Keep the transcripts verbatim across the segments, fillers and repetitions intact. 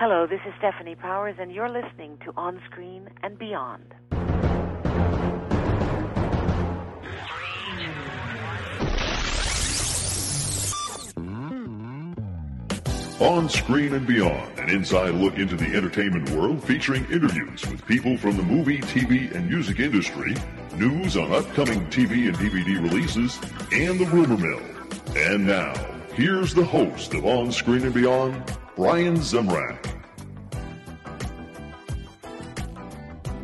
Hello, this is Stephanie Powers, and you're listening to On Screen and Beyond. On Screen and Beyond, an inside look into the entertainment world featuring interviews with people from the movie, T V, and music industry, news on upcoming T V and D V D releases, and the rumor mill. And now, here's the host of On Screen and Beyond, Brian Zemrak.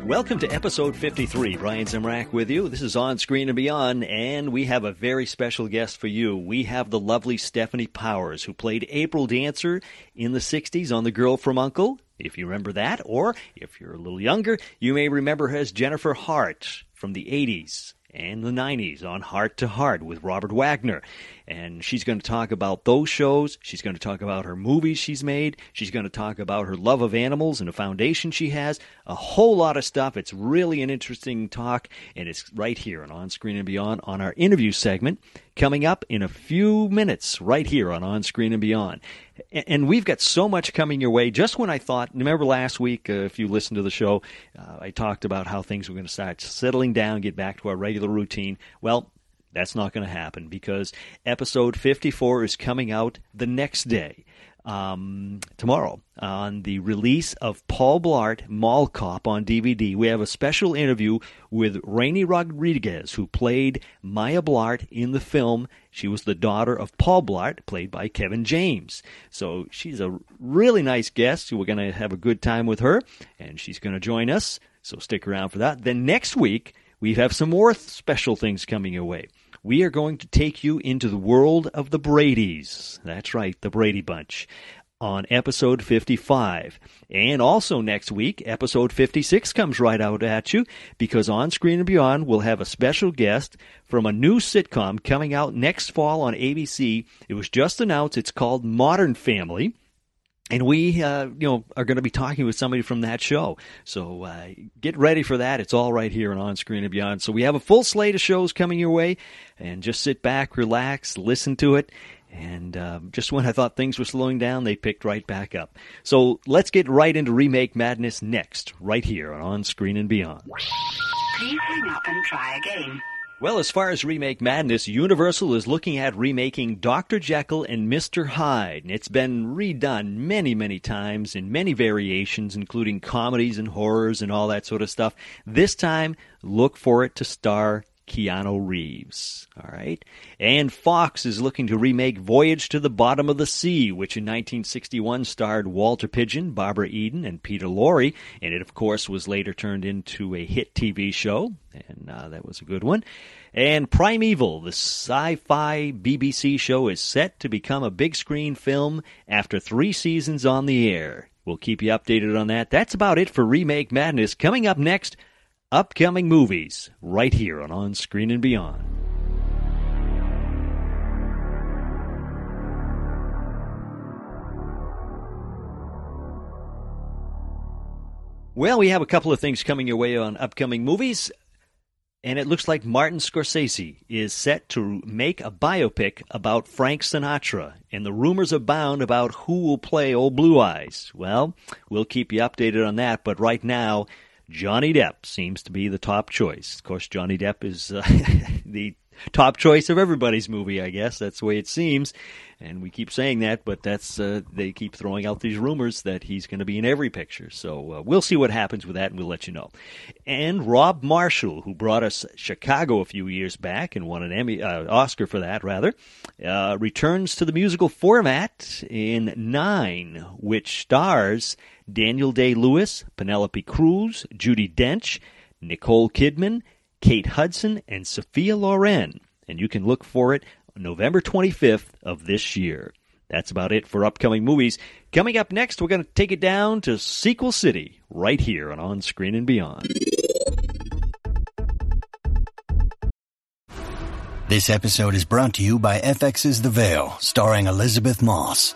Welcome to episode fifty-three. Brian Zemrak with you. This is On Screen and Beyond, and we have a very special guest for you. We have the lovely Stephanie Powers, who played April Dancer in the sixties on The Girl from U N C L E, if you remember that, or if you're a little younger, you may remember her as Jennifer Hart from the eighties and the nineties on Heart to Heart with Robert Wagner. And she's going to talk about those shows. She's going to talk about her movies she's made. She's going to talk about her love of animals and a foundation she has. A whole lot of stuff. It's really an interesting talk, and it's right here on On Screen and Beyond on our interview segment, coming up in a few minutes right here on On Screen and Beyond. And we've got so much coming your way. Just when I thought, remember last week, uh, if you listened to the show, uh, I talked about how things were going to start settling down, get back to our regular routine. Well, that's not going to happen, because episode fifty-four is coming out the next day, um, tomorrow, on the release of Paul Blart, Mall Cop on D V D. We have a special interview with Raini Rodriguez, who played Maya Blart in the film. She was the daughter of Paul Blart, played by Kevin James. So she's a really nice guest. We're going to have a good time with her, and she's going to join us. So stick around for that. Then next week, we have some more special things coming your way. We are going to take you into the world of the Bradys. That's right, the Brady Bunch, on episode fifty-five. And also next week, episode fifty-six comes right out at you, because On Screen and Beyond will have a special guest from a new sitcom coming out next fall on A B C. It was just announced. It's called Modern Family. And we, uh, you know, are going to be talking with somebody from that show. So uh, get ready for that. It's all right here on On Screen and Beyond. So we have a full slate of shows coming your way. And just sit back, relax, listen to it. And uh, just when I thought things were slowing down, they picked right back up. So let's get right into Remake Madness next, right here on On Screen and Beyond. Please hang up and try again. Well, as far as Remake Madness, Universal is looking at remaking Doctor Jekyll and Mister Hyde. And it's been redone many, many times in many variations, including comedies and horrors and all that sort of stuff. This time, look for it to star Keanu Reeves. All right. And Fox is looking to remake Voyage to the Bottom of the Sea, which in nineteen sixty-one starred Walter Pidgeon, Barbara Eden, and Peter Lorre. And it, of course, was later turned into a hit T V show. And uh, that was a good one. And Primeval, the sci-fi B B C show, is set to become a big screen film after three seasons on the air. We'll keep you updated on that. That's about it for Remake Madness. Coming up next, upcoming movies, right here on On Screen and Beyond. Well, we have a couple of things coming your way on upcoming movies, and it looks like Martin Scorsese is set to make a biopic about Frank Sinatra, and the rumors abound about who will play Old Blue Eyes. Well, we'll keep you updated on that, but right now, Johnny Depp seems to be the top choice. Of course, Johnny Depp is uh, the top choice of everybody's movie, I guess. That's the way it seems. And we keep saying that, but that's uh, they keep throwing out these rumors that he's going to be in every picture. So uh, we'll see what happens with that, and we'll let you know. And Rob Marshall, who brought us Chicago a few years back and won an Emmy, uh, Oscar for that, rather, uh, returns to the musical format in Nine, which stars Daniel Day-Lewis, Penelope Cruz, Judi Dench, Nicole Kidman, Kate Hudson, and Sophia Loren. And you can look for it November twenty-fifth of this year. That's about it for upcoming movies. Coming up next, we're going to take it down to Sequel City, right here on On Screen and Beyond. This episode is brought to you by F X's The Veil, starring Elizabeth Moss.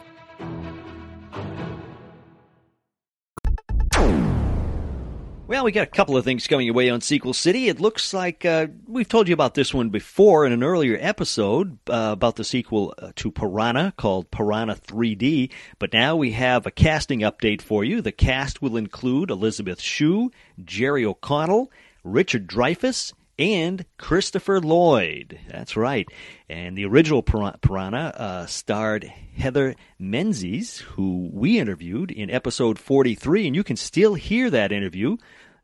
Well, we got a couple of things coming your way on Sequel City. It looks like uh, we've told you about this one before in an earlier episode uh, about the sequel to Piranha called Piranha three D. But now we have a casting update for you. The cast will include Elizabeth Shue, Jerry O'Connell, Richard Dreyfuss, and Christopher Lloyd. That's right. And the original Piranha uh, starred Heather Menzies, who we interviewed in episode forty-three. And you can still hear that interview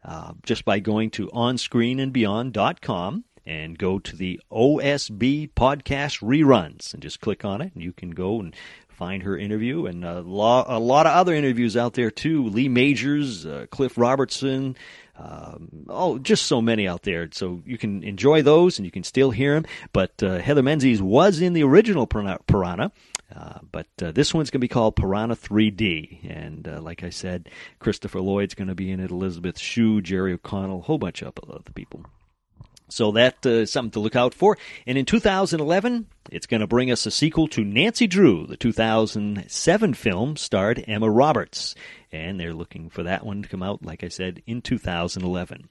uh, just by going to on screen and beyond dot com and go to the O S B podcast reruns. And just click on it, and you can go and find her interview. And a lot, a lot of other interviews out there, too. Lee Majors, uh, Cliff Robertson, Um, oh, just so many out there. So you can enjoy those and you can still hear them. But uh, Heather Menzies was in the original Piranha, uh, but uh, this one's going to be called Piranha three D. And uh, like I said, Christopher Lloyd's going to be in it, Elizabeth Shue, Jerry O'Connell, a whole bunch of other people. So that uh, is something to look out for. And in two thousand eleven, it's going to bring us a sequel to Nancy Drew, the two thousand seven film starred Emma Roberts. And they're looking for that one to come out, like I said, in two thousand eleven.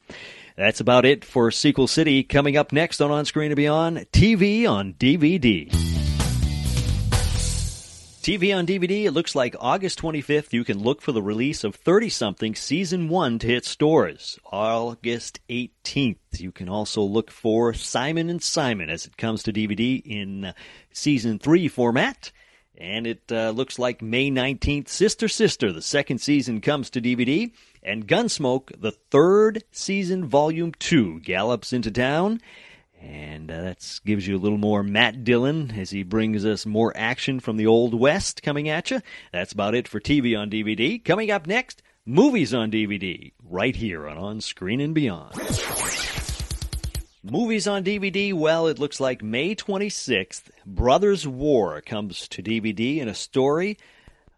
That's about it for Sequel City. Coming up next on On Screen and Beyond, T V on D V D. T V on D V D, it looks like August twenty-fifth, you can look for the release of thirty-something Season one to hit stores. August eighteenth, you can also look for Simon and Simon as it comes to D V D in Season three format. And it uh, looks like May nineteenth, Sister Sister, the second season, comes to D V D. And Gunsmoke, the third season, Volume two, gallops into town. And uh, that gives you a little more Matt Dillon as he brings us more action from the Old West coming at you. That's about it for T V on D V D. Coming up next, movies on D V D, right here on On Screen and Beyond. Movies on D V D, well, it looks like May twenty-sixth, Brothers War comes to D V D in a story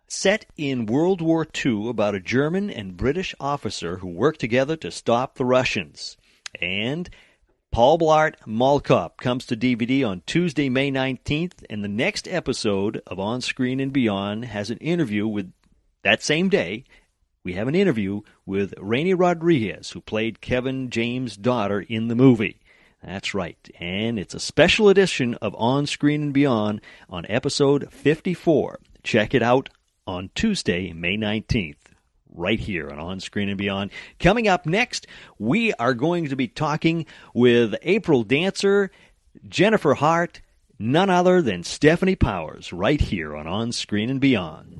set in World War Two about a German and British officer who worked together to stop the Russians. And Paul Blart, Mall Cop comes to D V D on Tuesday, May nineteenth, and the next episode of On Screen and Beyond has an interview with, that same day, we have an interview with Raini Rodriguez, who played Kevin James' daughter in the movie. That's right, and it's a special edition of On Screen and Beyond on episode fifty-four. Check it out on Tuesday, May nineteenth, right here on On Screen and Beyond. Coming up next, we are going to be talking with April Dancer, Jennifer Hart, none other than Stephanie Powers, right here on On Screen and Beyond.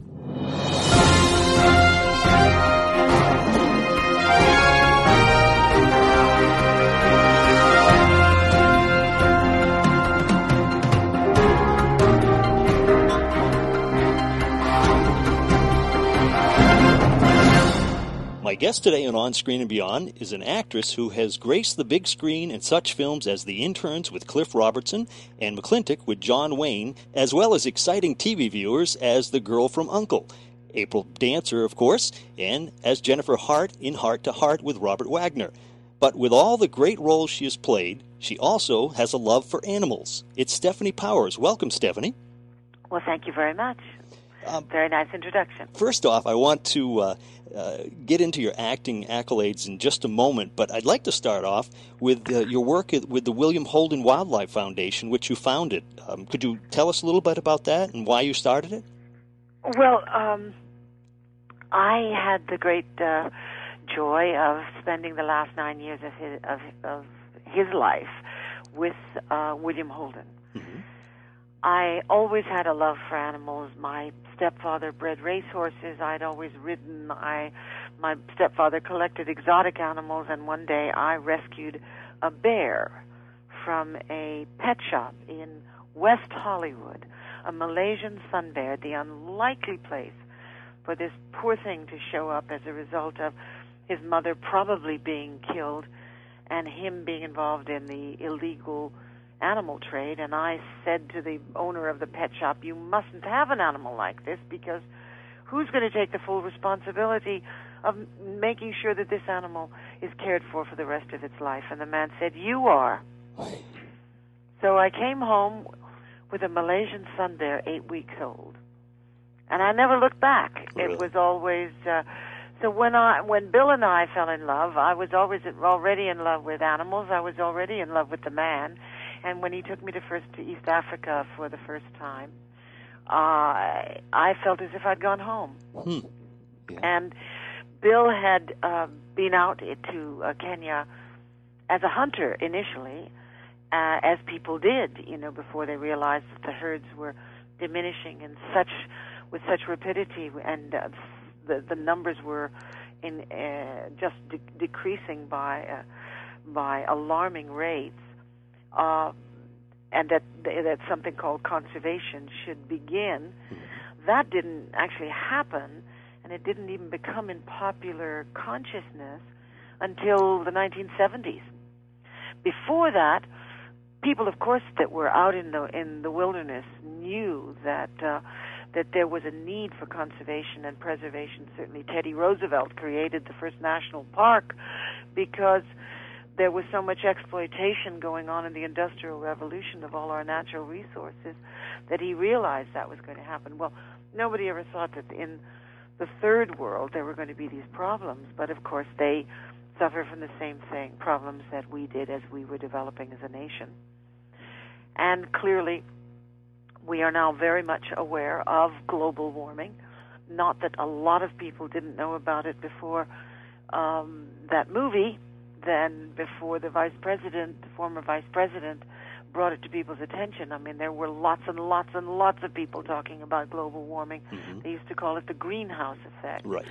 My guest today on On Screen and Beyond is an actress who has graced the big screen in such films as The Interns with Cliff Robertson and McClintock with John Wayne, as well as exciting T V viewers as The Girl from U N C L E, April Dancer, of course, and as Jennifer Hart in Heart to Heart with Robert Wagner. But with all the great roles she has played, she also has a love for animals. It's Stephanie Powers. Welcome, Stephanie. Well, thank you very much. Um, Very nice introduction. First off, I want to uh, uh, get into your acting accolades in just a moment, but I'd like to start off with uh, your work with the William Holden Wildlife Foundation, which you founded. Um, could you tell us a little bit about that and why you started it? Well, um, I had the great uh, joy of spending the last nine years of his, of, of his life with uh, William Holden. Mm-hmm. I always had a love for animals. My stepfather bred racehorses. I'd always ridden. I, my stepfather collected exotic animals, and one day I rescued a bear from a pet shop in West Hollywood, a Malaysian sun bear, the unlikely place for this poor thing to show up as a result of his mother probably being killed and him being involved in the illegal animal trade. And I said to the owner of the pet shop, you mustn't have an animal like this, because who's going to take the full responsibility of making sure that this animal is cared for for the rest of its life? And the man said, you are. So I came home with a Malaysian sun bear, eight weeks old, and I never looked back. Really? It was always uh, so. When I, when Bill and I fell in love, I was always already in love with animals. I was already in love with the man, and when he took me to first to East Africa for the first time, uh, I felt as if I'd gone home. Hmm. Yeah. And Bill had uh, been out to uh, Kenya as a hunter initially. Uh, as people did, you know, before they realized that the herds were diminishing in such with such rapidity, and uh, the the numbers were in uh, just de- decreasing by uh, by alarming rates, uh, and that that something called conservation should begin. That didn't actually happen, and it didn't even become in popular consciousness until the nineteen seventies. Before that, people, of course, that were out in the in the wilderness knew that uh, that there was a need for conservation and preservation. Certainly, Teddy Roosevelt created the first national park because there was so much exploitation going on in the Industrial Revolution of all our natural resources that he realized that was going to happen. Well, nobody ever thought that in the Third World there were going to be these problems, but of course they suffer from the same thing, problems that we did as we were developing as a nation. And clearly, we are now very much aware of global warming. Not that a lot of people didn't know about it before um, that movie, then before the vice president, the former vice president, brought it to people's attention. I mean, there were lots and lots and lots of people talking about global warming. Mm-hmm. They used to call it the greenhouse effect. Right.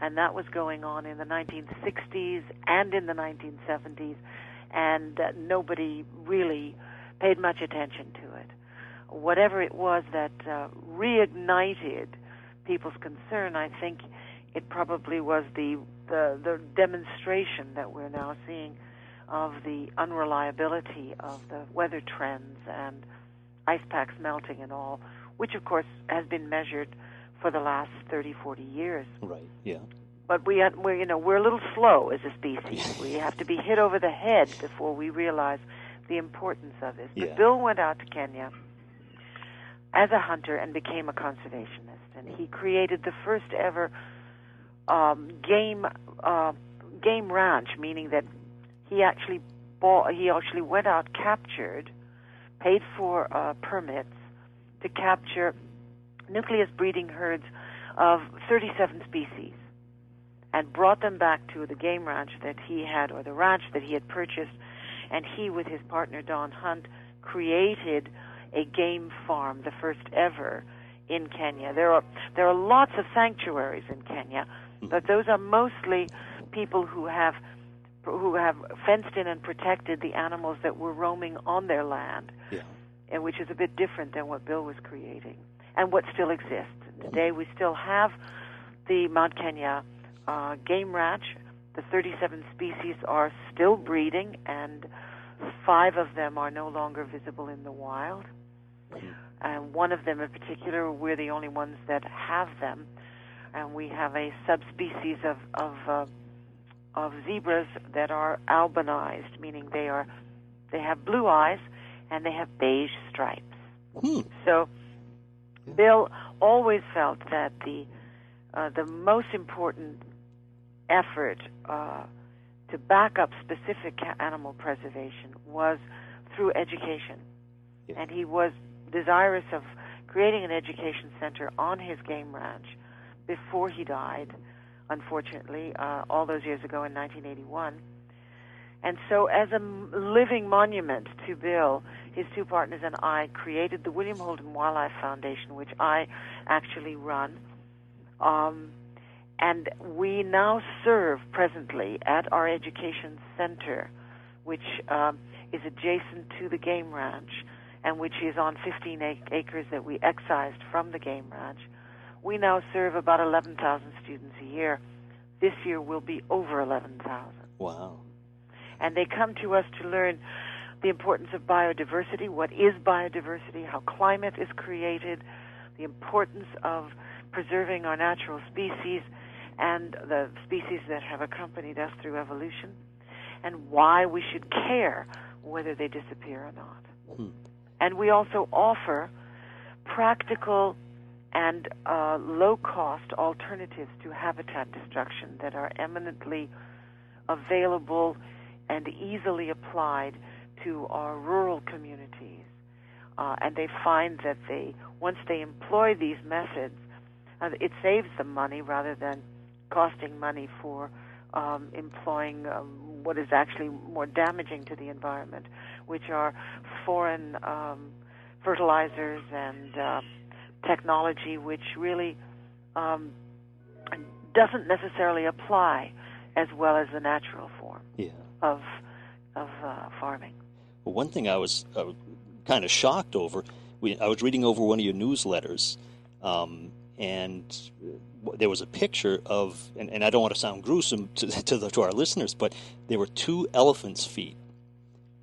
And that was going on in the nineteen sixties and in the nineteen seventies, and uh, nobody really paid much attention to it. Whatever it was that uh, reignited people's concern, I think it probably was the, the, the demonstration that we're now seeing of the unreliability of the weather trends and ice packs melting and all, which, of course, has been measured for the last thirty, forty years. Right, yeah. But we, we're, you know, we're a little slow as a species. We have to be hit over the head before we realize the importance of this. But yeah. Bill went out to Kenya as a hunter and became a conservationist, and he created the first ever um, game uh, game ranch, meaning that he actually bought, he actually went out, captured, paid for uh, permits to capture nucleus breeding herds of thirty-seven species and brought them back to the game ranch that he had, or the ranch that he had purchased, and he, with his partner Don Hunt, created a game farm, the first ever in Kenya. There are there are lots of sanctuaries in Kenya, but those are mostly people who have who have fenced in and protected the animals that were roaming on their land, yeah. and which is a bit different than what Bill was creating. And what still exists today, we still have the Mount Kenya uh, game ranch. The thirty-seven species are still breeding, and five of them are no longer visible in the wild. And one of them in particular, we're the only ones that have them. And we have a subspecies of of, uh, of zebras that are albanized, meaning they are they have blue eyes and they have beige stripes. Hmm. So Bill always felt that the uh, the most important effort uh, to back up specific animal preservation was through education. Yeah. And he was desirous of creating an education center on his game ranch before he died, unfortunately, uh, all those years ago in nineteen eighty-one. And so as a living monument to Bill, his two partners and I created the William Holden Wildlife Foundation, which I actually run. Um, and we now serve presently at our education center, which um, is adjacent to the game ranch and which is on fifteen acres that we excised from the game ranch. We now serve about eleven thousand students a year. This year will be over eleven thousand. Wow. And they come to us to learn the importance of biodiversity, what is biodiversity, how climate is created, the importance of preserving our natural species and the species that have accompanied us through evolution, and why we should care whether they disappear or not. Hmm. And we also offer practical and uh, low-cost alternatives to habitat destruction that are eminently available and easily applied to our rural communities. Uh, and they find that they, once they employ these methods, uh, it saves them money rather than costing money for um, employing um, what is actually more damaging to the environment, which are foreign um, fertilizers and uh, technology which really um, doesn't necessarily apply as well as the natural form yeah. of of uh, farming. Well, one thing I was uh, kind of shocked over, we, I was reading over one of your newsletters, um, and there was a picture of, and, and I don't want to sound gruesome to to, the, to our listeners, but there were two elephants' feet,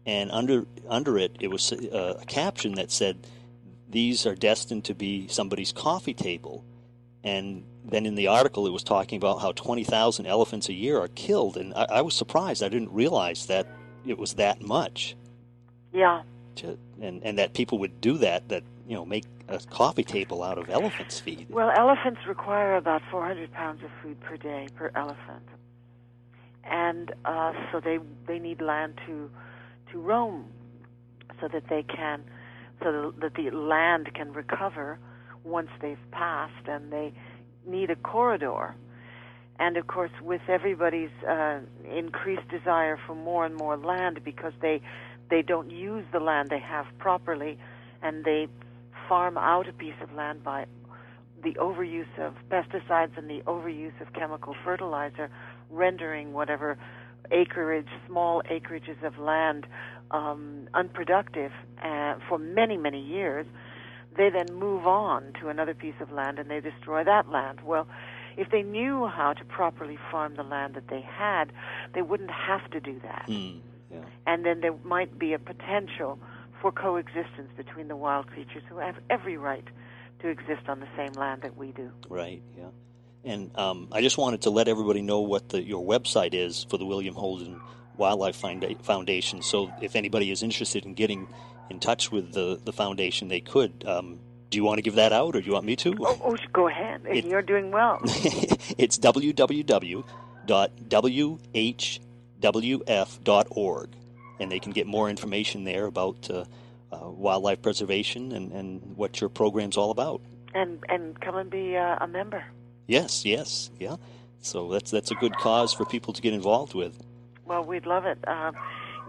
and under under it, it was a, a caption that said, "These are destined to be somebody's coffee table," and then in the article, it was talking about how twenty thousand elephants a year are killed, and I, I was surprised. I didn't realize that it was that much. Yeah. To, and, and that people would do that, that, you know, make a coffee table out of elephant's feet. Well, elephants require about four hundred pounds of food per day per elephant. And uh, so they they need land to to roam so that they can, so that the land can recover once they've passed, and they need a corridor. And of course, with everybody's uh, increased desire for more and more land, because they they don't use the land they have properly, and they farm out a piece of land by the overuse of pesticides and the overuse of chemical fertilizer, rendering whatever acreage, small acreages of land, um, unproductive uh, for many, many years. They then move on to another piece of land, and they destroy that land. Well, if they knew how to properly farm the land that they had, they wouldn't have to do that. Mm, yeah. And then there might be a potential for coexistence between the wild creatures who have every right to exist on the same land that we do. Right, yeah. And um, I just wanted to let everybody know what the, your website is for the William Holden Wildlife Foundation, so if anybody is interested in getting in touch with the, the foundation, they could. Um, do you want to give that out, or do you want me to? Oh, oh go ahead. It, You're doing well. It's w w w dot w h w f dot org, and they can get more information there about uh, uh, wildlife preservation and, and what your program's all about. And and come and be uh, a member. Yes, yes, yeah. So that's that's a good cause for people to get involved with. Well, we'd love it. Uh,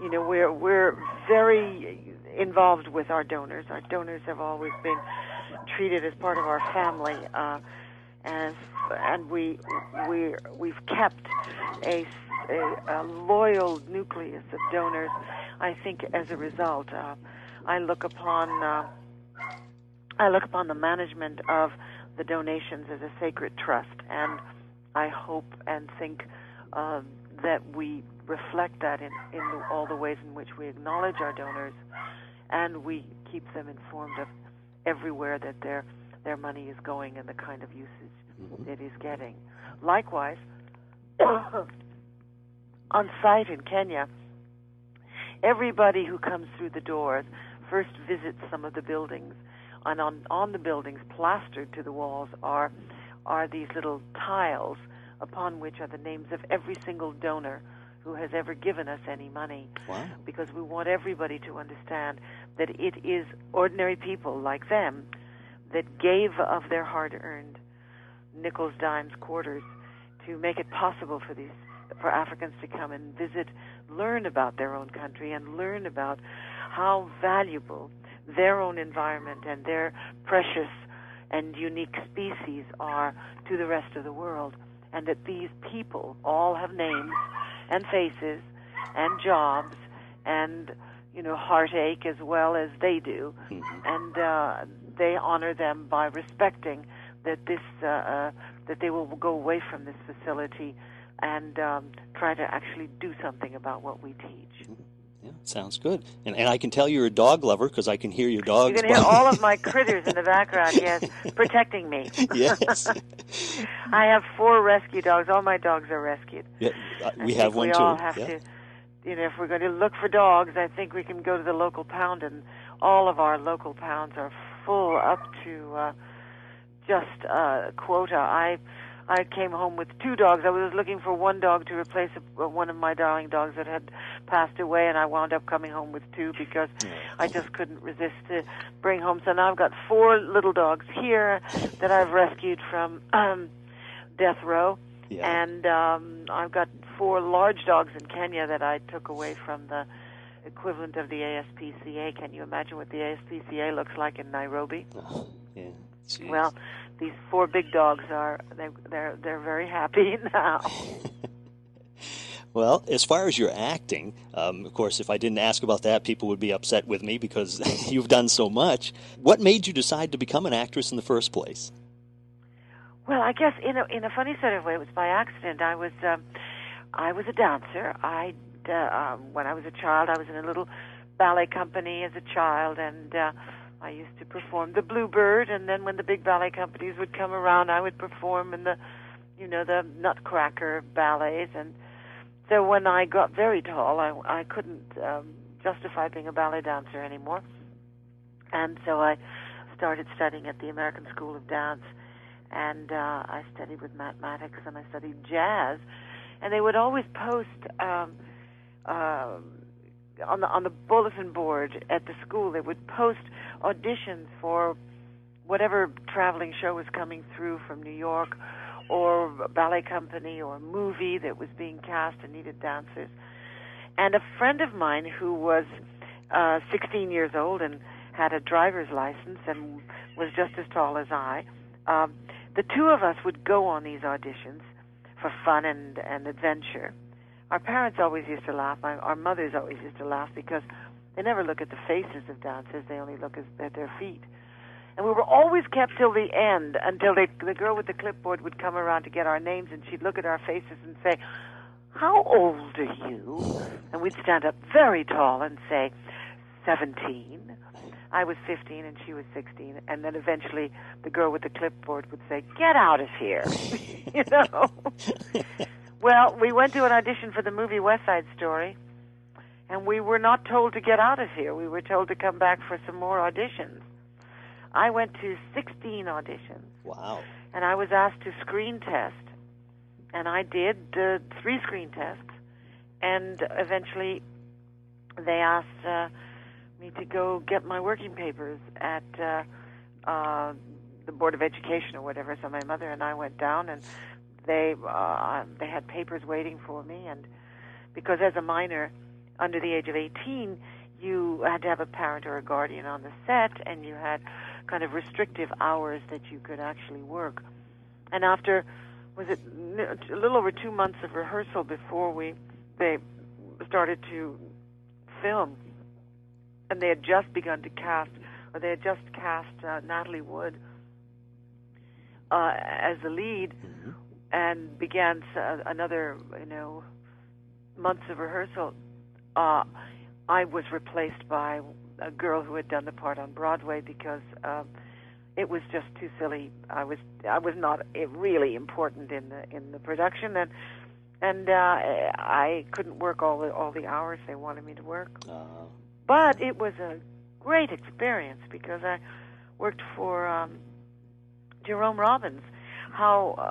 you know, we're we're very involved with our donors. Our donors have always been treated as part of our family, uh, and and we we we've kept a, a, a loyal nucleus of donors. I think as a result, uh, I look upon uh, I look upon the management of the donations as a sacred trust, and I hope and think uh, that we reflect that in, in the, all the ways in which we acknowledge our donors, and we keep them informed of everywhere that their their money is going and the kind of usage mm-hmm. it is getting. Likewise, on site in Kenya, everybody who comes through the doors first visits some of the buildings, and on, on the buildings plastered to the walls are are these little tiles upon which are the names of every single donor who has ever given us any money. Wow. Because we want everybody to understand that it is ordinary people like them that gave of their hard-earned nickels, dimes, quarters to make it possible for these for Africans to come and visit, learn about their own country, and learn about how valuable their own environment and their precious and unique species are to the rest of the world, and that these people all have names and faces and jobs and, you know, heartache as well as they do. Mm-hmm. And uh, they honor them by respecting that this uh, uh, that they will go away from this facility and um, try to actually do something about what we teach. Mm-hmm. Yeah, sounds good. And, and I can tell you're a dog lover because I can hear your dogs. You can hear all of my critters in the background, yes, protecting me. Yes. I have four rescue dogs. All my dogs are rescued. Yeah, we I have one we too. We all have yeah. to, you know, if we're going to look for dogs, I think we can go to the local pound and all of our local pounds are full up to uh, just uh, quota. I I came home with two dogs. I was looking for one dog to replace a, one of my darling dogs that had passed away, and I wound up coming home with two because I just couldn't resist to bring home. So now I've got four little dogs here that I've rescued from um, death row, yeah. and um, I've got four large dogs in Kenya that I took away from the equivalent of the A S P C A. Can you imagine what the A S P C A looks like in Nairobi? Oh, yeah. Jeez. Well, these four big dogs are they, they're they're very happy now. Well, as far as your acting, um, of course, if I didn't ask about that, people would be upset with me because you've done so much. What made you decide to become an actress in the first place? Well, I guess in a in a funny sort of way, it was by accident. I was um, I was a dancer. I Uh, um, when I was a child, I was in a little ballet company as a child, and uh, I used to perform the Bluebird. And then when the big ballet companies would come around, I would perform in the, you know, the Nutcracker ballets. And so when I got very tall, I, I couldn't um, justify being a ballet dancer anymore. And so I started studying at the American School of Dance, and uh, I studied with mathematics, and I studied jazz. And they would always post... Um, Uh, on the on the bulletin board at the school, they would post auditions for whatever traveling show was coming through from New York, or a ballet company, or a movie that was being cast and needed dancers. And a friend of mine who was uh, sixteen years old and had a driver's license and was just as tall as I, um, the two of us would go on these auditions for fun and, and adventure. Our parents always used to laugh. My, our mothers always used to laugh because they never look at the faces of dancers. They only look at their feet. And we were always kept till the end, until they, the girl with the clipboard would come around to get our names, and she'd look at our faces and say, "How old are you?" And we'd stand up very tall and say, seventeen. I was fifteen and she was sixteen. And then eventually the girl with the clipboard would say, "Get out of here." You know? Well, we went to an audition for the movie West Side Story, and we were not told to get out of here. We were told to come back for some more auditions. I went to sixteen auditions. Wow. And I was asked to screen test, and I did uh, three screen tests, and eventually they asked uh, me to go get my working papers at uh, uh, the Board of Education or whatever, so my mother and I went down, and They uh, they had papers waiting for me, and because as a minor under the age of eighteen, you had to have a parent or a guardian on the set, and you had kind of restrictive hours that you could actually work. And after, was it a little over two months of rehearsal before we they started to film, and they had just begun to cast, or they had just cast uh, Natalie Wood uh, as the lead. Mm-hmm. And began another, you know, months of rehearsal. Uh, I was replaced by a girl who had done the part on Broadway because um, it was just too silly. I was I was not really important in the in the production, and and uh, I couldn't work all the, all the hours they wanted me to work. Uh, but it was a great experience because I worked for um, Jerome Robbins. How uh,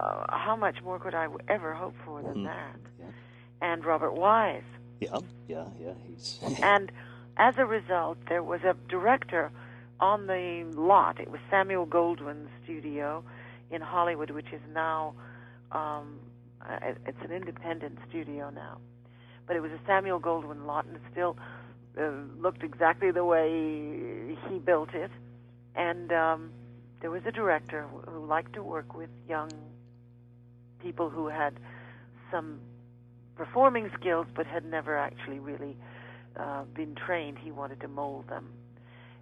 how much more could I ever hope for than mm. that? Yeah. And Robert Wise. Yeah, yeah, yeah. He's and as a result, there was a director on the lot. It was Samuel Goldwyn's studio in Hollywood, which is now, um, it's an independent studio now. But it was a Samuel Goldwyn lot, and it still uh, looked exactly the way he built it. And... Um, There was a director who liked to work with young people who had some performing skills but had never actually really uh, been trained. He wanted to mold them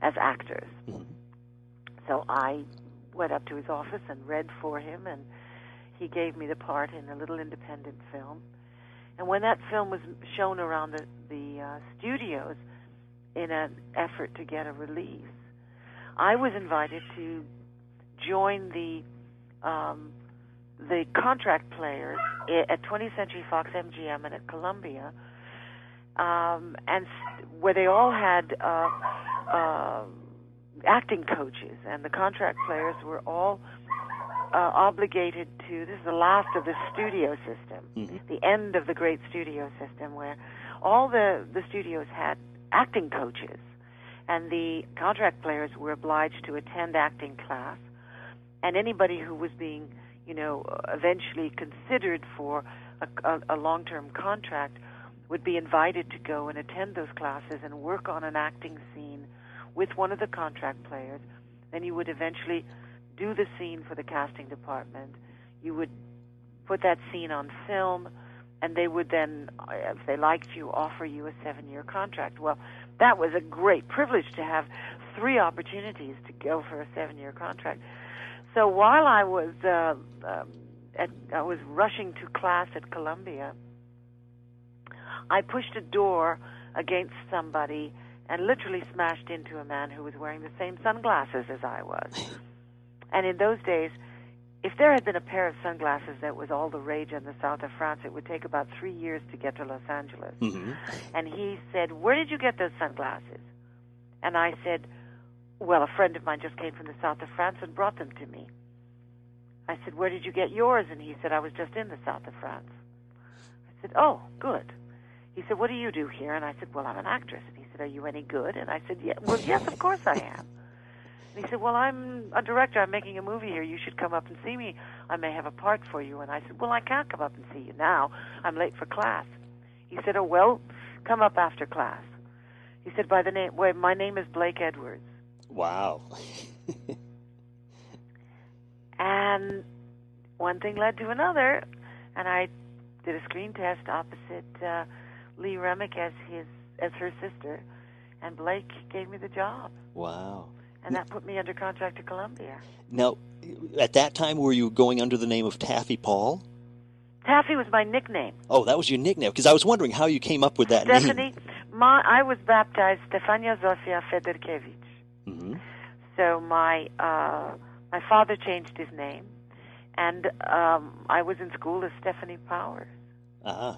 as actors. Mm-hmm. So I went up to his office and read for him, and he gave me the part in a little independent film. And when that film was shown around the, the uh, studios in an effort to get a release, I was invited to join the um, the contract players at twentieth Century Fox M G M and at Columbia, um, and st- where they all had uh, uh, acting coaches, and the contract players were all uh, obligated to, this is the last of the studio system, mm-hmm. the end of the great studio system, where all the, the studios had acting coaches, and the contract players were obliged to attend acting class, and anybody who was being, you know, eventually considered for a, a, a long-term contract would be invited to go and attend those classes and work on an acting scene with one of the contract players. Then you would eventually do the scene for the casting department. You would put that scene on film, and they would then, if they liked you, offer you a seven-year contract. Well, that was a great privilege to have three opportunities to go for a seven-year contract. So while I was uh, um, at, I was rushing to class at Columbia, I pushed a door against somebody and literally smashed into a man who was wearing the same sunglasses as I was. And in those days, if there had been a pair of sunglasses that was all the rage in the south of France, it would take about three years to get to Los Angeles. Mm-hmm. And he said, "Where did you get those sunglasses?" And I said, "Well, a friend of mine just came from the south of France and brought them to me." I said, "Where did you get yours?" And he said, "I was just in the south of France." I said, "Oh, good." He said, "What do you do here?" And I said, "Well, I'm an actress." And he said, "Are you any good?" And I said, yeah, well, yes, of course I am. And he said, "Well, I'm a director. I'm making a movie here. You should come up and see me. I may have a part for you." And I said, "Well, I can't come up and see you now. I'm late for class." He said, "Oh, well, come up after class." He said, "By the name, well, my name is Blake Edwards." Wow. And one thing led to another, and I did a screen test opposite uh, Lee Remick as his as her sister, and Blake gave me the job. Wow. And that put me under contract to Columbia. Now, at that time, were you going under the name of Taffy Paul? Taffy was my nickname. Oh, that was your nickname, because I was wondering how you came up with that Stephanie, name. Stephanie, I was baptized Stefania Zofia Federkevich. Mm-hmm. So my uh, my father changed his name, and um, I was in school as Stephanie Powers. Uh-huh.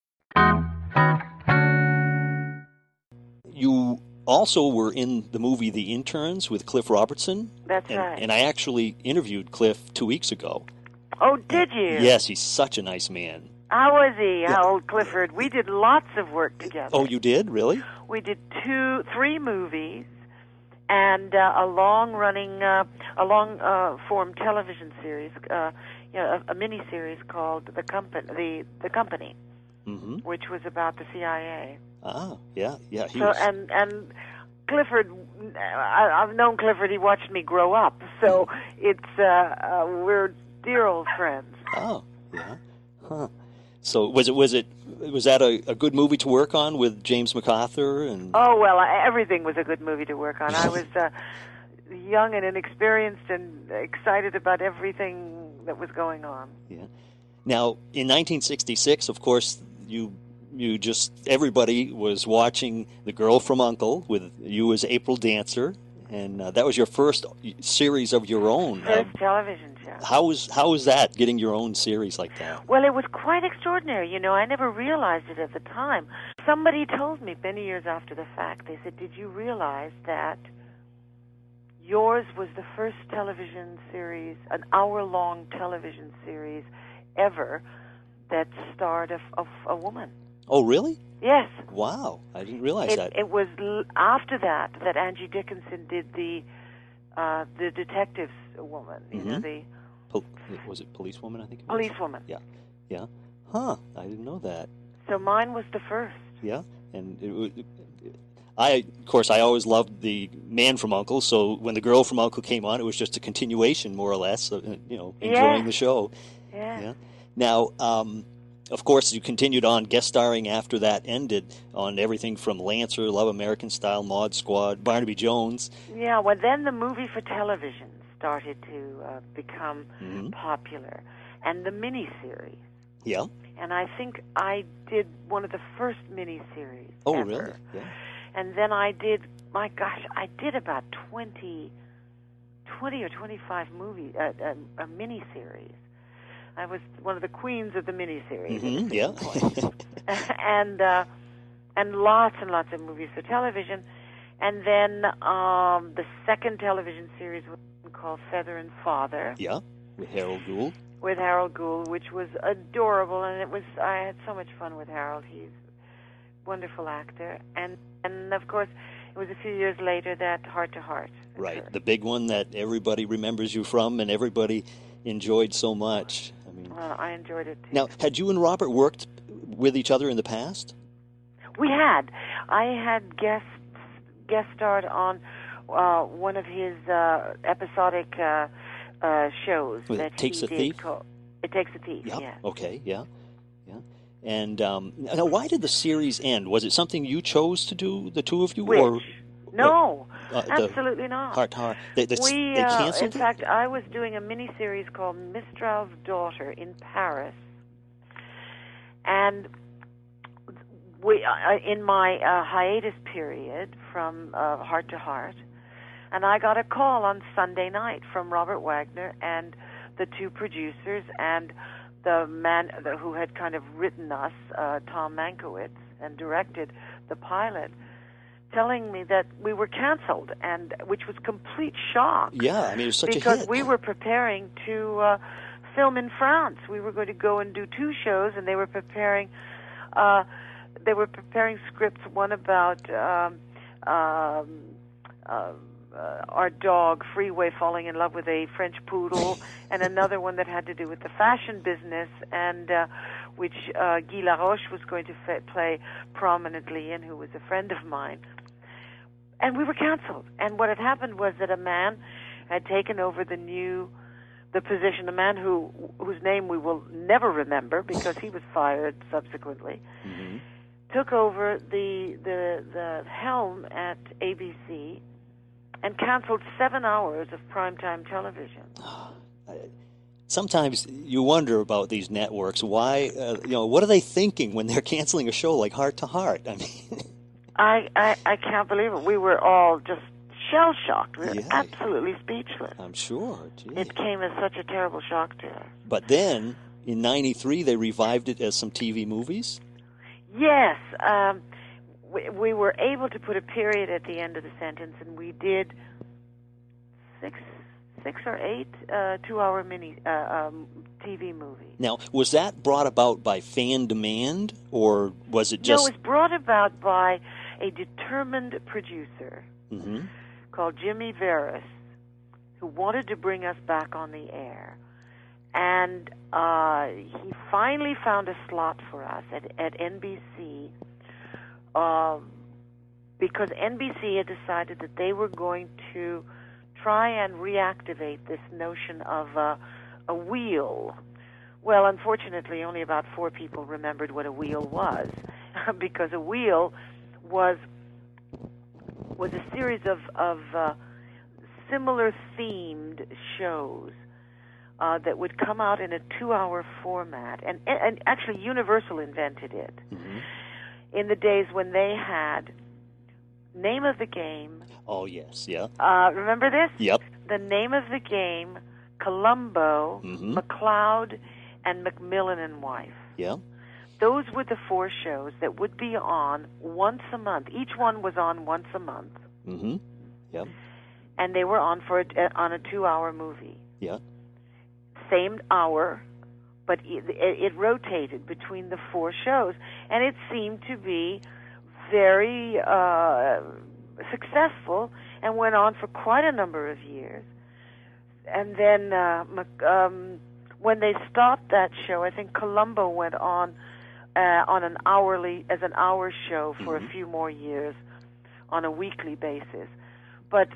You also were in the movie The Interns with Cliff Robertson. That's and, right. And I actually interviewed Cliff two weeks ago. Oh, did you? Yes, he's such a nice man. How was he, yeah. How old Clifford? We did lots of work together. Oh, you did? Really? We did two, three movies and uh, a long-running, uh, a long-form uh, television series, uh, you know, a, a mini-series called The Company. The, the Company. Mm-hmm. Which was about the C I A. Ah, yeah, yeah. He so was... and and Clifford, I, I've known Clifford. He watched me grow up, so it's uh, uh, we're dear old friends. Oh, yeah. Huh. So was it was it was that a, a good movie to work on with James McArthur and? Oh well, I, everything was a good movie to work on. I was uh, young and inexperienced and excited about everything that was going on. Yeah. Now, in nineteen sixty-six, of course, you you just everybody was watching The Girl from U N C L E with you as April Dancer, and uh, that was your first series of your own. First uh, television show. How was how was that, getting your own series like that? Well, it was quite extraordinary. You know, I never realized it at the time. Somebody told me many years after the fact. They said, "Did you realize that yours was the first television series, an hour-long television series?" ever that starred of, of a woman. Oh, really? Yes. Wow, I didn't realize it, that. It was l- after that that Angie Dickinson did the uh, the detective's woman. Mm-hmm. You know, the Pol- was it Policewoman? I think. It was. Policewoman. Yeah, yeah. Huh? I didn't know that. So mine was the first. Yeah, and it, it, it, I of course I always loved The Man from U N C L E. So when The Girl from U N C L E came on, it was just a continuation, more or less. Of, you know, enjoying yeah. the show. Yeah. Yeah. Now, um, of course, you continued on guest starring after that ended on everything from Lancer, Love American Style, Mod Squad, Barnaby Jones. Yeah, well, then the movie for television started to uh, become mm-hmm. popular, and the miniseries. Yeah. And I think I did one of the first miniseries Oh, ever. Really? Yeah. And then I did, my gosh, I did about twenty or twenty-five movies, uh, a, a miniseries. I was one of the queens of the miniseries. Mm-hmm, yeah. and uh, and lots and lots of movies for television. And then um, the second television series was called Feather and Father. Yeah, with Harold Gould. With Harold Gould, which was adorable, and it was I had so much fun with Harold. He's a wonderful actor. And, and of course, it was a few years later that Heart to Heart occurred. Right, the big one that everybody remembers you from and everybody enjoyed so much. I mean, well, I enjoyed it, too. Now, had you and Robert worked with each other in the past? We had. I had guest guest starred on uh, one of his uh, episodic uh, uh, shows. Well, that it Takes he a did Thief? Called, it Takes a Thief, yep. yeah. Okay, yeah, yeah. And um, now, why did the series end? Was it something you chose to do, the two of you? Which? Or No, uh, absolutely not. Heart to Heart. They, they, we, they canceled uh, in it? fact, I was doing a miniseries called Mistral's Daughter in Paris, and we uh, in my uh, hiatus period from uh, Heart to Heart, and I got a call on Sunday night from Robert Wagner and the two producers and the man the, who had kind of written us, uh, Tom Mankiewicz, and directed the pilot, telling me that we were canceled, and which was complete shock. Yeah, I mean, it was such a hit. Because we were preparing to uh, film in France. We were going to go and do two shows, and they were preparing. Uh, they were preparing scripts. One about um, um, uh, our dog Freeway falling in love with a French poodle, and another one that had to do with the fashion business, and uh, which uh, Guy Laroche was going to fa- play prominently, and who was a friend of mine. And we were canceled. And what had happened was that a man had taken over the new, the position, a man who whose name we will never remember because he was fired subsequently, mm-hmm. took over the the the helm at A B C and canceled seven hours of primetime television. Sometimes you wonder about these networks. Why, uh, you know, what are they thinking when they're canceling a show like Heart to Heart? I mean... I, I, I can't believe it. We were all just shell-shocked. We were yeah. absolutely speechless. I'm sure. Gee. It came as such a terrible shock to us. But then, in ninety-three, they revived it as some T V movies? Yes. Um, we, we were able to put a period at the end of the sentence, and we did six six or eight uh, two-hour mini uh, um, T V movies. Now, was that brought about by fan demand, or was it just... No, it was brought about by... a determined producer mm-hmm. called Jimmy Veras, who wanted to bring us back on the air. And uh, he finally found a slot for us at, at N B C uh, because N B C had decided that they were going to try and reactivate this notion of uh, a wheel. Well, unfortunately, only about four people remembered what a wheel was because a wheel... was was a series of, of uh, similar themed shows uh, that would come out in a two-hour format. And, and actually Universal invented it mm-hmm. in the days when they had Name of the Game. Oh, yes, yeah. Uh, remember this? Yep. The Name of the Game, Columbo, mm-hmm. MacLeod, and Macmillan and Wife. Yeah. Those were the four shows that would be on once a month. Each one was on once a month. Mm-hmm. Yep. And they were on for a, on a two-hour movie. Yeah. Same hour, but it, it, it rotated between the four shows, and it seemed to be very uh, successful and went on for quite a number of years. And then uh, um, when they stopped that show, I think Columbo went on. Uh, on an hourly, as an hour show for mm-hmm. a few more years, on a weekly basis, but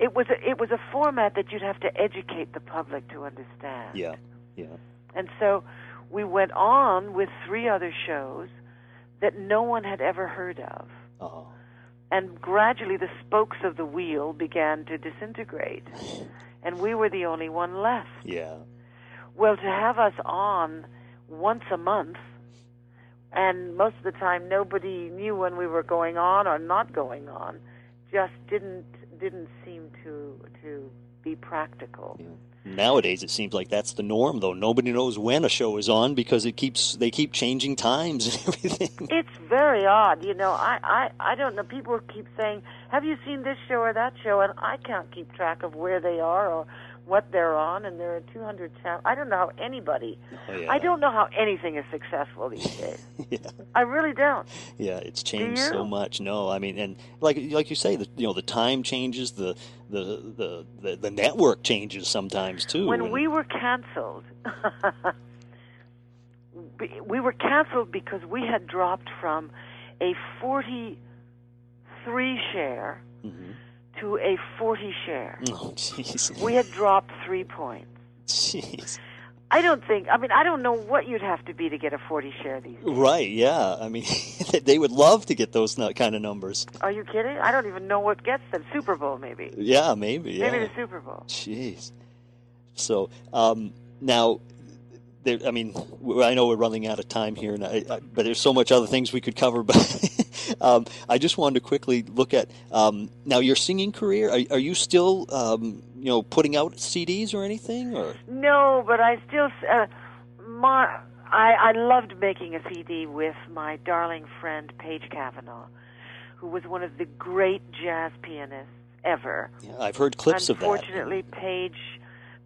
it was a, it was a format that you'd have to educate the public to understand. Yeah, yeah. And so we went on with three other shows that no one had ever heard of. Oh. And gradually the spokes of the wheel began to disintegrate, and we were the only one left. Yeah. Well, to have us on once a month, and most of the time nobody knew when we were going on or not going on, just didn't didn't seem to to be practical. Yeah. Nowadays, it seems like that's the norm, though. Nobody knows when a show is on because it keeps they keep changing times and everything. It's very odd. You know, I, I, I don't know. People keep saying, have you seen this show or that show? And I can't keep track of where they are or what they're on. And there are two hundred channels. I don't know how anybody, oh, yeah. I don't know how anything is successful these days. Yeah. I really don't. Yeah, it's changed so much. No, I mean, and like like you say, the, you know, the time changes, the... The, the the the network changes sometimes too. When and... we were canceled, we were canceled because we had dropped from a forty-three share mm-hmm. to a forty share. Oh, jeez. We had dropped three points. Jeez. I don't think, I mean, I don't know what you'd have to be to get a forty share these days. Right, yeah. I mean, they would love to get those kind of numbers. Are you kidding? I don't even know what gets them. Super Bowl, maybe. Yeah, maybe. Yeah. Maybe the Super Bowl. Jeez. So, um, now, there, I mean, I know we're running out of time here, and I, I, but there's so much other things we could cover. But um, I just wanted to quickly look at, um, now, your singing career, are, are you still... Um, you know, putting out C Ds or anything? Or no, but I still, uh, my, I, I loved making a C D with my darling friend Paige Cavanaugh, who was one of the great jazz pianists ever. Yeah, I've heard clips of that. Unfortunately, Paige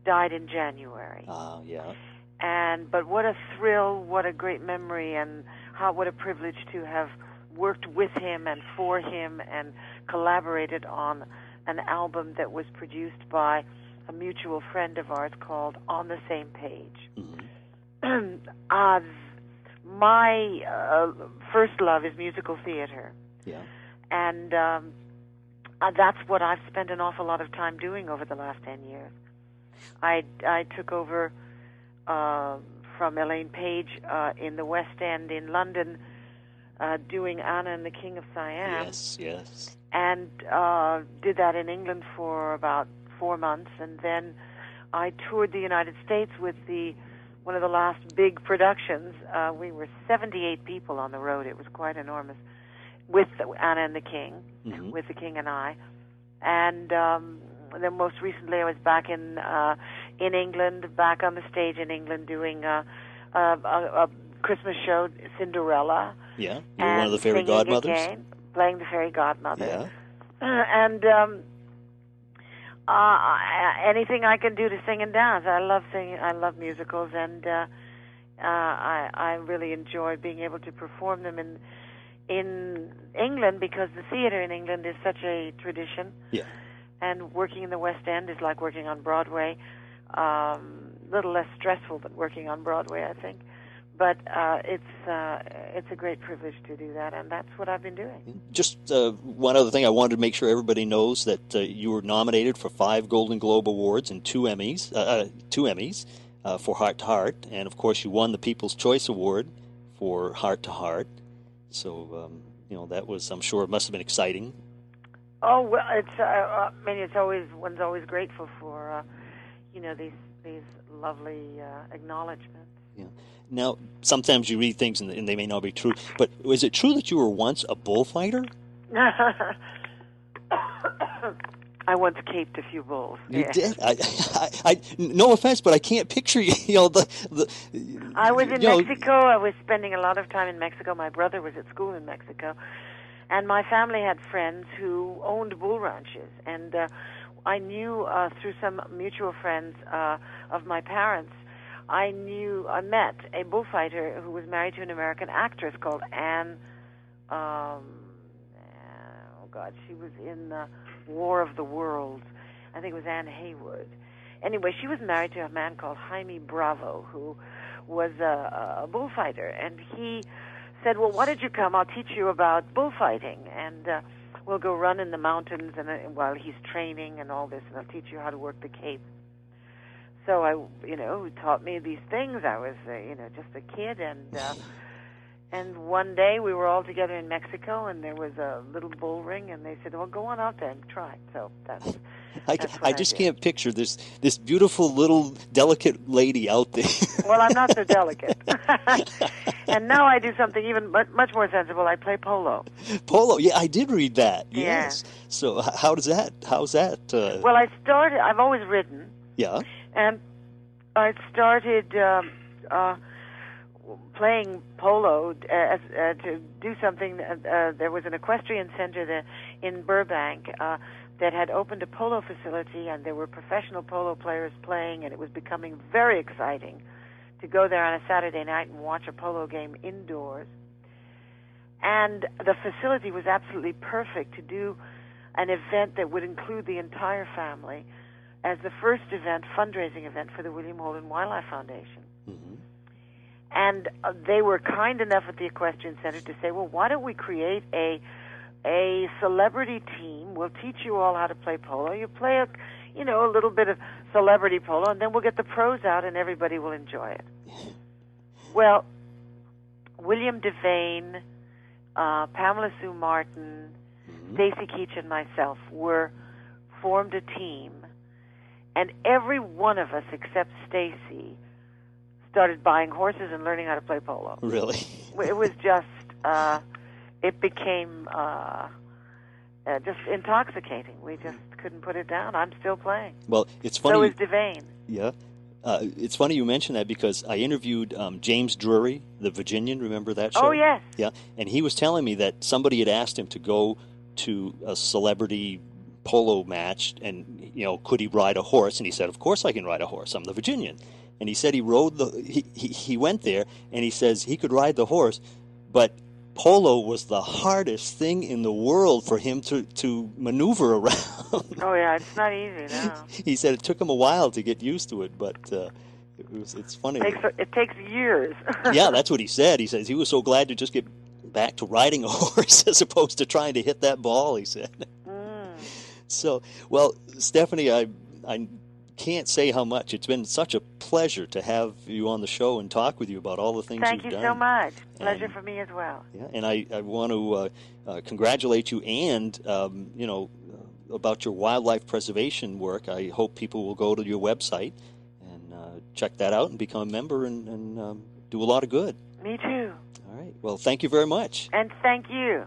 died in January. Oh, uh, yeah. And but what a thrill, what a great memory, and how what a privilege to have worked with him and for him and collaborated on an album that was produced by a mutual friend of ours called On the Same Page. Mm-hmm. uh, my uh, first love is musical theater. Yeah. And um, uh, that's what I've spent an awful lot of time doing over the last ten years. I, I took over uh, from Elaine Page uh, in the West End in London uh, doing Anna and the King of Siam. Yes, yes. And uh, did that in England for about four months, and then I toured the United States with the one of the last big productions. Uh, we were seventy-eight people on the road; it was quite enormous. With Anna and the King, mm-hmm. with the King and I, and um, then most recently I was back in uh, in England, back on the stage in England, doing a, a, a, a Christmas show, Cinderella. Yeah, you were one of the fairy godmothers. Again. Playing the fairy godmother, yeah. uh, and um, uh, anything I can do to sing and dance. I love singing. I love musicals, and uh, uh, I, I really enjoy being able to perform them in in England because the theater in England is such a tradition. Yeah. And working in the West End is like working on Broadway. Um, a little less stressful than working on Broadway, I think. But uh, it's uh, it's a great privilege to do that, and that's what I've been doing. Just uh, one other thing, I wanted to make sure everybody knows that uh, you were nominated for five Golden Globe Awards and two Emmys, uh, two Emmys uh, for Heart to Heart, and of course you won the People's Choice Award for Heart to Heart. So um, you know that was, I'm sure, it must have been exciting. Oh well, it's uh, I mean it's always one's always grateful for uh, you know these these lovely uh, acknowledgments. Yeah. Now, sometimes you read things and they may not be true, but was it true that you were once a bullfighter? I once caped a few bulls. You yeah. did? I, I, I, no offense, but I can't picture you. you know, the, the, I was in Mexico. Know. I was spending a lot of time in Mexico. My brother was at school in Mexico, and my family had friends who owned bull ranches, and uh, I knew uh, through some mutual friends uh, of my parents. I knew, I met a bullfighter who was married to an American actress called Anne, um, oh God, she was in the War of the Worlds. I think it was Anne Haywood. Anyway, she was married to a man called Jaime Bravo, who was a, a bullfighter. And he said, well, why don't you come? I'll teach you about bullfighting. And uh, we'll go run in the mountains and uh, while he's training and all this, and I'll teach you how to work the cape. so I, you know, who taught me these things. I was, uh, you know, just a kid, and uh, and one day we were all together in Mexico, and there was a little bull ring, and they said, "Well, go on out there and try." So that's. I, that's I just I can't picture this this beautiful little delicate lady out there. Well, I'm not so delicate, and now I do something even much more sensible. I play polo. Polo, yeah, I did read that. Yeah. Yes. So how does that? How's that? Uh... Well, I started. I've always ridden. Yeah. And I started um, uh, playing polo as, uh, to do something. Uh, there was an equestrian center there in Burbank. Uh, that had opened a polo facility, and there were professional polo players playing, and it was becoming very exciting to go there on a Saturday night and watch a polo game indoors. And the facility was absolutely perfect to do an event that would include the entire family as the first event, fundraising event for the William Holden Wildlife Foundation. Mm-hmm. And uh, they were kind enough at the Equestrian Center to say, well, why don't we create a a celebrity team? Will teach you all how to play polo. You play, a, you know, a little bit of celebrity polo, and then we'll get the pros out, and everybody will enjoy it. Well, William Devane, uh, Pamela Sue Martin, mm-hmm. Stacy Keach, and myself were formed a team, and every one of us except Stacy started buying horses and learning how to play polo. Really? It was just... Uh, It became uh, uh, just intoxicating. We just couldn't put it down. I'm still playing. Well, it's funny. So is Devane. Yeah. Uh, it's funny you mention that because I interviewed um, James Drury, the Virginian. Remember that show? Oh, yes. Yeah. And he was telling me that somebody had asked him to go to a celebrity polo match and, you know, could he ride a horse? And he said, of course I can ride a horse. I'm the Virginian. And he said he rode the, he, he, he went there and he says he could ride the horse, but polo was the hardest thing in the world for him to, to maneuver around. Oh, yeah, it's not easy now. He said it took him a while to get used to it, but uh, it was, it's funny. It takes, it takes years. Yeah, that's what he said. He says he was so glad to just get back to riding a horse as opposed to trying to hit that ball, he said. Mm. So, well, Stephanie, I I can't say how much. It's been such a pleasure to have you on the show and talk with you about all the things Thank you've you done. Thank you so much. Pleasure and, for me as well. Yeah, and I, I want to uh, uh, congratulate you and, um, you know, about your wildlife preservation work. I hope people will go to your website and uh, check that out and become a member and, and um, do a lot of good. Me too. All right. Well, thank you very much. And thank you.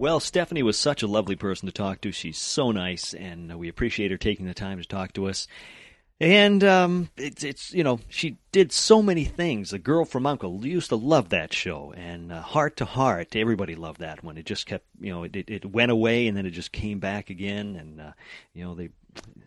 Well, Stephanie was such a lovely person to talk to. She's so nice, and we appreciate her taking the time to talk to us. And um, it's, it's you know, she did so many things. The Girl from U N C L E used to love that show, and uh, Heart to Heart, everybody loved that one. It just kept, you know, it, it, it went away, and then it just came back again, and, uh, you know, they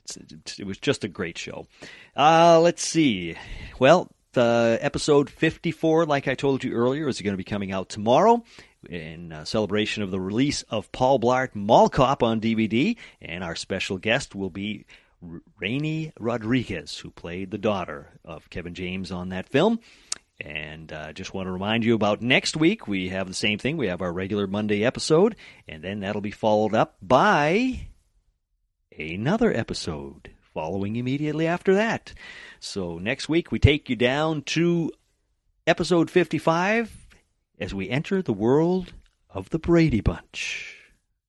it's, it, it was just a great show. Uh, let's see. Well, uh, episode fifty-four, like I told you earlier, is going to be coming out tomorrow, in uh, celebration of the release of Paul Blart, Mall Cop on D V D. And our special guest will be R- Raini Rodriguez, who played the daughter of Kevin James on that film. And I uh, just want to remind you about next week. We have the same thing. We have our regular Monday episode, and then that'll be followed up by another episode following immediately after that. So next week we take you down to episode fifty-five, as we enter the world of the Brady Bunch,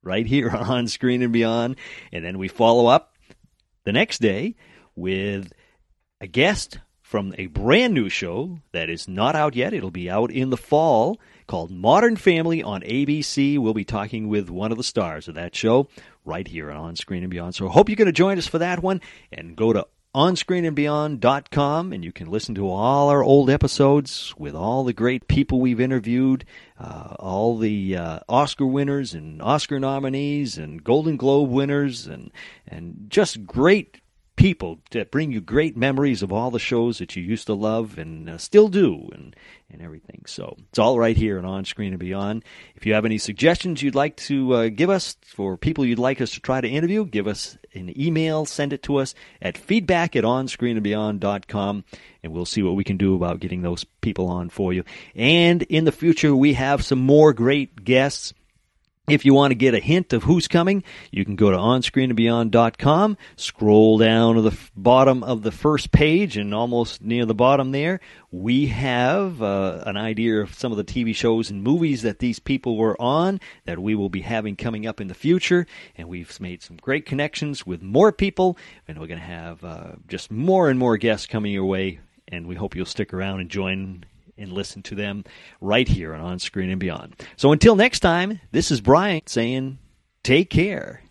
right here on Screen and Beyond. And then we follow up the next day with a guest from a brand new show that is not out yet. It'll be out in the fall, called Modern Family on A B C. We'll be talking with one of the stars of that show right here on Screen and Beyond. So I hope you're going to join us for that one, and go to on screen and beyond dot com, and you can listen to all our old episodes with all the great people we've interviewed, uh, all the uh, Oscar winners and Oscar nominees and Golden Globe winners, and and just great people that bring you great memories of all the shows that you used to love and uh, still do, and and everything. So it's all right here and On Screen and Beyond. If you have any suggestions you'd like to uh, give us for people you'd like us to try to interview, give us an email, send it to us at feedback at on screen and beyond dot com, and we'll see what we can do about getting those people on for you. And in the future, we have some more great guests. If you want to get a hint of who's coming, you can go to on screen and beyond dot com, scroll down to the f- bottom of the first page, and almost near the bottom there, we have uh, an idea of some of the T V shows and movies that these people were on that we will be having coming up in the future. And we've made some great connections with more people, and we're going to have uh, just more and more guests coming your way, and we hope you'll stick around and join and listen to them right here on On Screen and Beyond. So until next time, this is Brian saying, take care.